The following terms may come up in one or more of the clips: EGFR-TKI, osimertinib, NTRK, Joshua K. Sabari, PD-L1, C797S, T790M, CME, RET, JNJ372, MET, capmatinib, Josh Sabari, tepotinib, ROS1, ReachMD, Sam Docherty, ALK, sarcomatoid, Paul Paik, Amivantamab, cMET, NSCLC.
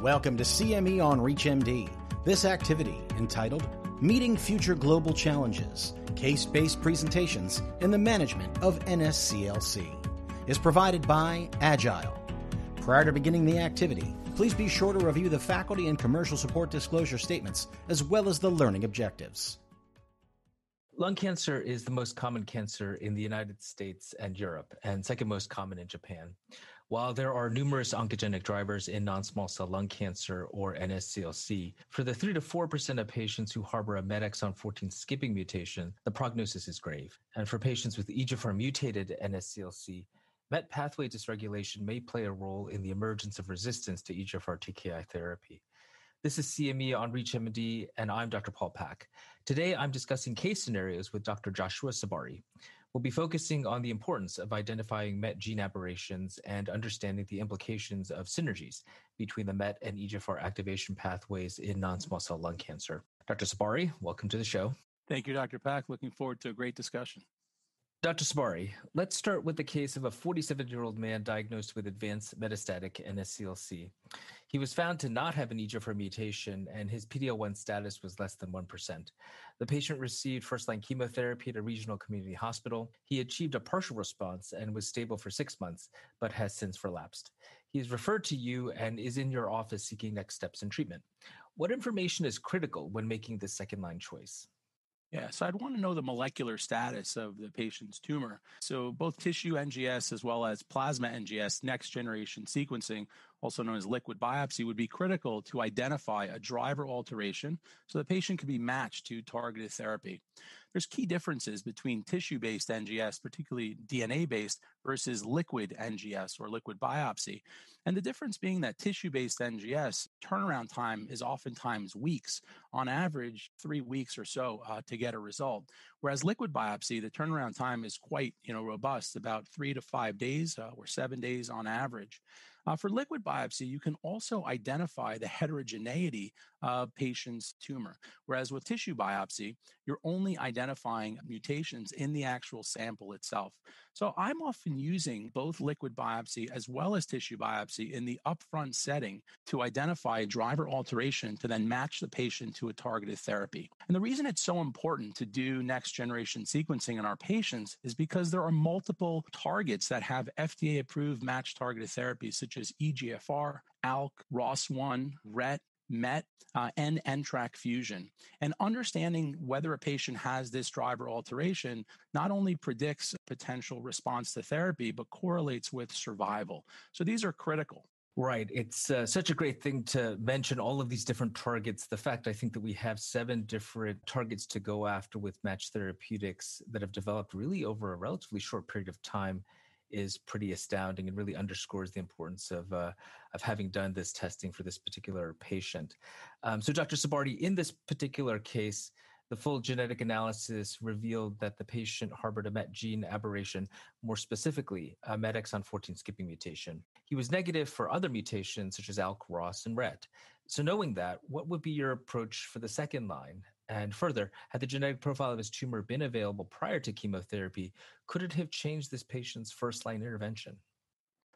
Welcome to CME on ReachMD. This activity, entitled Meeting Future Global Challenges, Case-Based Presentations in the Management of NSCLC, is provided by Agile. Prior to beginning the activity, please be sure to review the faculty and commercial support disclosure statements as well as the learning objectives. Lung cancer is the most common cancer in the United States and Europe, and second most common in Japan. While there are numerous oncogenic drivers in non-small cell lung cancer, or NSCLC, for the 3 to 4% of patients who harbor a MET exon 14 skipping mutation, the prognosis is grave. And for patients with EGFR-mutated NSCLC, MET pathway dysregulation may play a role in the emergence of resistance to EGFR-TKI therapy. This is CME on ReachMD, and I'm Dr. Paul Paik. Today, I'm discussing case scenarios with Dr. Joshua Sabari. We'll be focusing on the importance of identifying MET gene aberrations and understanding the implications of synergies between the MET and EGFR activation pathways in non-small cell lung cancer. Dr. Sabari, welcome to the show. Thank you, Dr. Paik. Looking forward to a great discussion. Dr. Sabari, let's start with the case of a 47-year-old man diagnosed with advanced metastatic NSCLC. He was found to not have an EGFR mutation, and his PD-L1 status was less than 1%. The patient received first-line chemotherapy at a regional community hospital. He achieved a partial response and was stable for 6 months, but has since relapsed. He is referred to you and is in your office seeking next steps in treatment. What information is critical when making this second-line choice? Yeah, so I'd want to know the molecular status of the patient's tumor. So both tissue NGS as well as plasma NGS, next-generation sequencing, also known as liquid biopsy, would be critical to identify a driver alteration so the patient can be matched to targeted therapy. There's key differences between tissue-based NGS, particularly DNA-based, versus liquid NGS or liquid biopsy. And the difference being that tissue-based NGS turnaround time is oftentimes weeks, on average 3 weeks or so to get a result. Whereas liquid biopsy, the turnaround time is quite robust, about 3 to 5 days or 7 days on average. For liquid biopsy, you can also identify the heterogeneity of patient's tumor, whereas with tissue biopsy, you're only identifying mutations in the actual sample itself. So I'm often using both liquid biopsy as well as tissue biopsy in the upfront setting to identify a driver alteration to then match the patient to a targeted therapy. And the reason it's so important to do next-generation sequencing in our patients is because there are multiple targets that have FDA-approved match-targeted therapies, such as EGFR, ALK, ROS1, RET, MET, and NTRK fusion. And understanding whether a patient has this driver alteration not only predicts potential response to therapy, but correlates with survival. So these are critical. Right. It's such a great thing to mention all of these different targets. The fact I think that we have 7 different targets to go after with match therapeutics that have developed really over a relatively short period of time is pretty astounding and really underscores the importance of having done this testing for this particular patient. So Dr. Sabari, in this particular case, the full genetic analysis revealed that the patient harbored a MET gene aberration, more specifically, a MET exon 14 skipping mutation. He was negative for other mutations such as ALK, ROS, and RET. So knowing that, what would be your approach for the second line? And further, had the genetic profile of his tumor been available prior to chemotherapy, could it have changed this patient's first-line intervention?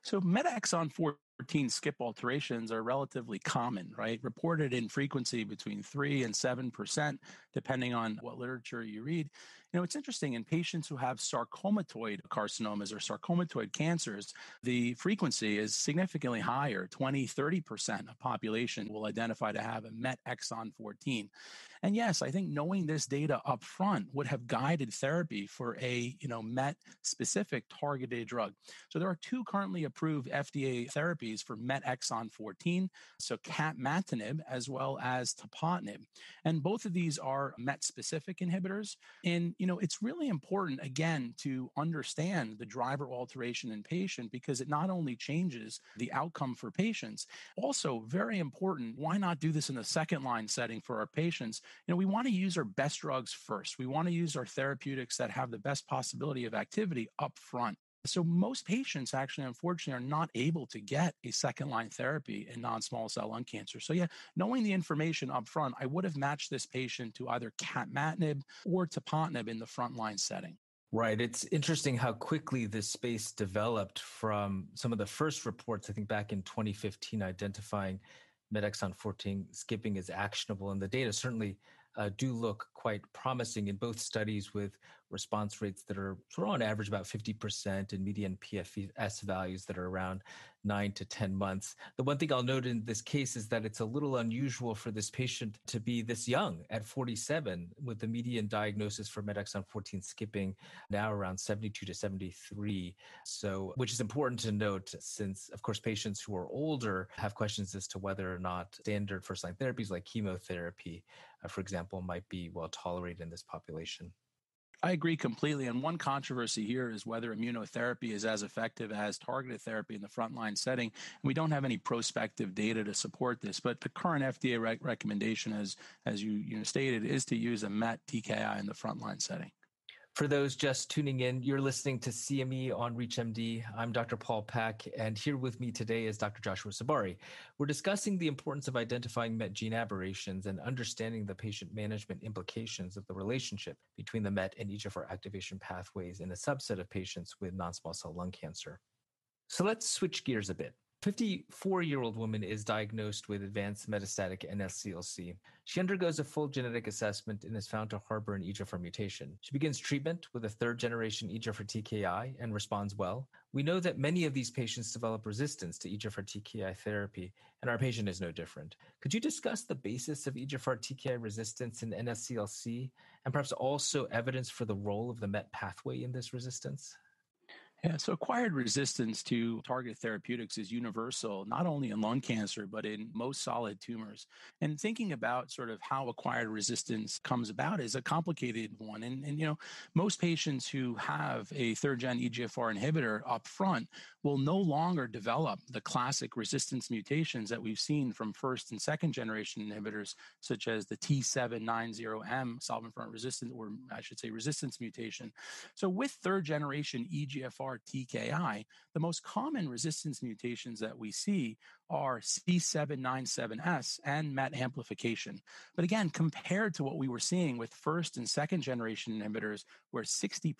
So MET exon 14 skip alterations are relatively common, right? Reported in frequency between 3 and 7%, depending on what literature you read. It's interesting, in patients who have sarcomatoid carcinomas or sarcomatoid cancers, the frequency is significantly higher. 20, 30% of population will identify to have a MET exon 14. And yes, I think knowing this data up front would have guided therapy for a MET-specific targeted drug. So there are 2 currently approved FDA therapies for MET exon 14, so capmatinib as well as tepotinib. And both of these are MET-specific inhibitors. And it's really important, again, to understand the driver alteration in patient because it not only changes the outcome for patients, also very important, why not do this in the second line setting for our patients? We want to use our best drugs first. We want to use our therapeutics that have the best possibility of activity up front. So most patients actually, unfortunately, are not able to get a second-line therapy in non-small cell lung cancer. So yeah, knowing the information up front, I would have matched this patient to either capmatinib or tepotinib in the front-line setting. Right. It's interesting how quickly this space developed from some of the first reports, I think back in 2015, identifying MET exon 14 skipping is actionable. And the data certainly do look quite promising in both studies, with response rates that are sort of on average about 50% and median PFS values that are around 9 to 10 months. The one thing I'll note in this case is that it's a little unusual for this patient to be this young at 47, with the median diagnosis for MET exon 14 skipping now around 72 to 73, so which is important to note since, of course, patients who are older have questions as to whether or not standard first-line therapies like chemotherapy, for example, might be well tolerated in this population. I agree completely. And one controversy here is whether immunotherapy is as effective as targeted therapy in the frontline setting. And we don't have any prospective data to support this, but the current FDA recommendation, as you stated, is to use a MET TKI in the frontline setting. For those just tuning in, you're listening to CME on ReachMD. I'm Dr. Paul Paik, and here with me today is Dr. Joshua Sabari. We're discussing the importance of identifying MET gene aberrations and understanding the patient management implications of the relationship between the MET and EGFR activation pathways in a subset of patients with non-small cell lung cancer. So let's switch gears a bit. 54-year-old woman is diagnosed with advanced metastatic NSCLC. She undergoes a full genetic assessment and is found to harbor an EGFR mutation. She begins treatment with a third-generation EGFR-TKI and responds well. We know that many of these patients develop resistance to EGFR-TKI therapy, and our patient is no different. Could you discuss the basis of EGFR-TKI resistance in NSCLC and perhaps also evidence for the role of the MET pathway in this resistance? Yeah, so acquired resistance to targeted therapeutics is universal, not only in lung cancer, but in most solid tumors. And thinking about sort of how acquired resistance comes about is a complicated one. And most patients who have a third-gen EGFR inhibitor up front will no longer develop the classic resistance mutations that we've seen from first and second-generation inhibitors, such as the T790M solvent-front resistance, or I should say resistance mutation. So with third-generation EGFR TKI, the most common resistance mutations that we see are C797S and MET amplification. But again, compared to what we were seeing with first and second generation inhibitors, where 60%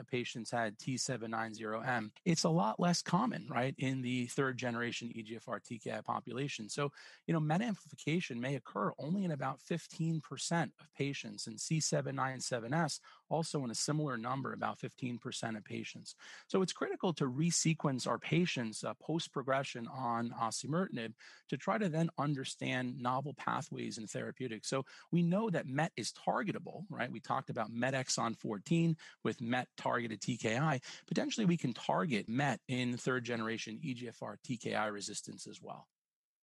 of patients had T790M, it's a lot less common, right, in the third generation EGFR TKI population. So, MET amplification may occur only in about 15% of patients, and C797S also in a similar number, about 15% of patients. So it's critical to resequence our patients post-progression on osimertinib to try to then understand novel pathways in therapeutics. So we know that MET is targetable, right? We talked about MET exon 14 with MET-targeted TKI. Potentially, we can target MET in third-generation EGFR TKI resistance as well.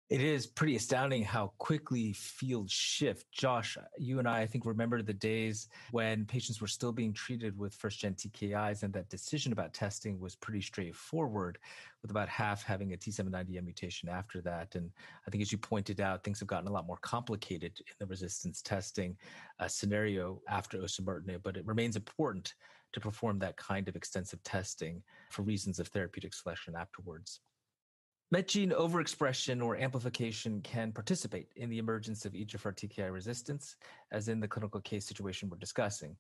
It is pretty astounding how quickly fields shift. Josh, you and I think, remember the days when patients were still being treated with first-gen TKIs, and that decision about testing was pretty straightforward, with about half having a T790M mutation after that. And I think, as you pointed out, things have gotten a lot more complicated in the resistance testing scenario after osimertinib, but it remains important to perform that kind of extensive testing for reasons of therapeutic selection afterwards. MET gene overexpression or amplification can participate in the emergence of EGFR-TKI resistance, as in the clinical case situation we're discussing.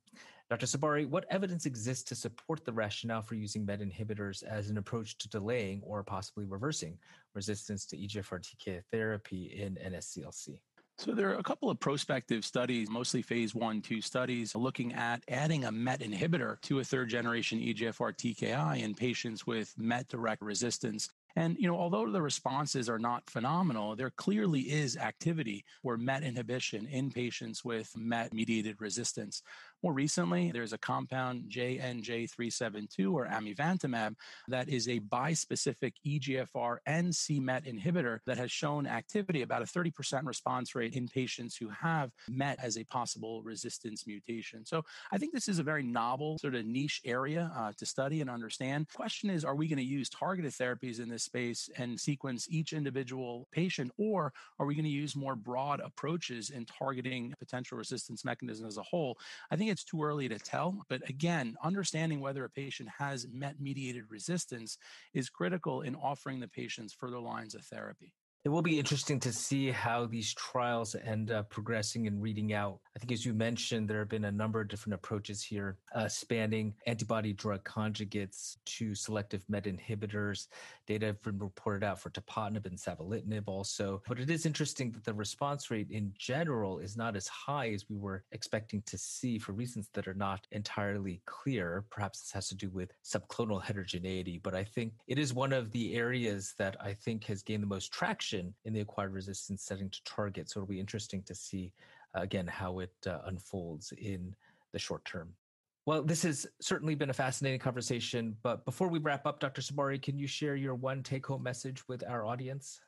Dr. Sabari, what evidence exists to support the rationale for using MET inhibitors as an approach to delaying or possibly reversing resistance to EGFR-TKI therapy in NSCLC? So there are a couple of prospective studies, mostly phase 1-2 studies, looking at adding a MET inhibitor to a third-generation EGFR-TKI in patients with MET-direct resistance. And, although the responses are not phenomenal, there clearly is activity or MET inhibition in patients with MET-mediated resistance. More recently, there's a compound, JNJ372 or Amivantamab, that is a bispecific EGFR and cMET inhibitor that has shown activity, about a 30% response rate in patients who have MET as a possible resistance mutation. So I think this is a very novel sort of niche area to study and understand. The question is, are we going to use targeted therapies in this space and sequence each individual patient, or are we going to use more broad approaches in targeting potential resistance mechanism as a whole? I think it's too early to tell, but again, understanding whether a patient has MET-mediated resistance is critical in offering the patients further lines of therapy. It will be interesting to see how these trials end up progressing and reading out. I think, as you mentioned, there have been a number of different approaches here, spanning antibody-drug conjugates to selective MET inhibitors. Data have been reported out for tepotinib and savolitinib also. But it is interesting that the response rate in general is not as high as we were expecting to see for reasons that are not entirely clear. Perhaps this has to do with subclonal heterogeneity, but I think it is one of the areas that I think has gained the most traction in the acquired resistance setting to target. So it'll be interesting to see, again, how it unfolds in the short term. Well, this has certainly been a fascinating conversation. But before we wrap up, Dr. Sabari, can you share your one take-home message with our audience?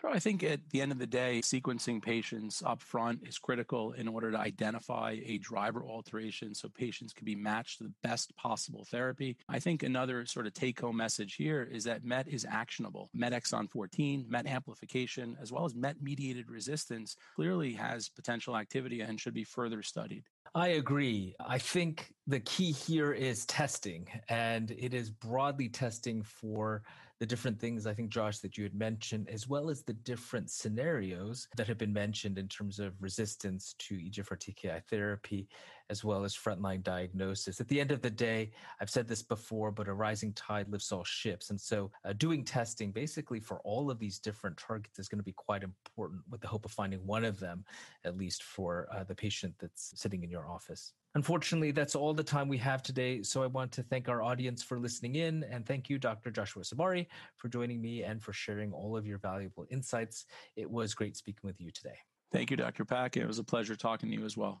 Sure. I think at the end of the day, sequencing patients up front is critical in order to identify a driver alteration so patients can be matched to the best possible therapy. I think another sort of take-home message here is that MET is actionable. MET exon 14, MET amplification, as well as MET-mediated resistance clearly has potential activity and should be further studied. I agree. I think the key here is testing, and it is broadly testing for the different things, I think, Josh, that you had mentioned, as well as the different scenarios that have been mentioned in terms of resistance to EGFR-TKI therapy, as well as frontline diagnosis. At the end of the day, I've said this before, but a rising tide lifts all ships. And so doing testing basically for all of these different targets is going to be quite important, with the hope of finding one of them, at least for the patient that's sitting in your office. Unfortunately, that's all the time we have today. So I want to thank our audience for listening in. And thank you, Dr. Joshua Sabari, for joining me and for sharing all of your valuable insights. It was great speaking with you today. Thank you, Dr. Paik. It was a pleasure talking to you as well.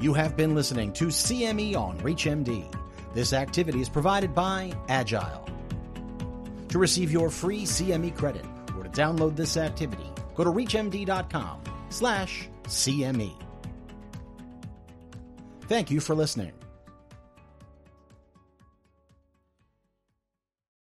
You have been listening to CME on ReachMD. This activity is provided by Agile. To receive your free CME credit or to download this activity, go to reachmd.com/CME. Thank you for listening.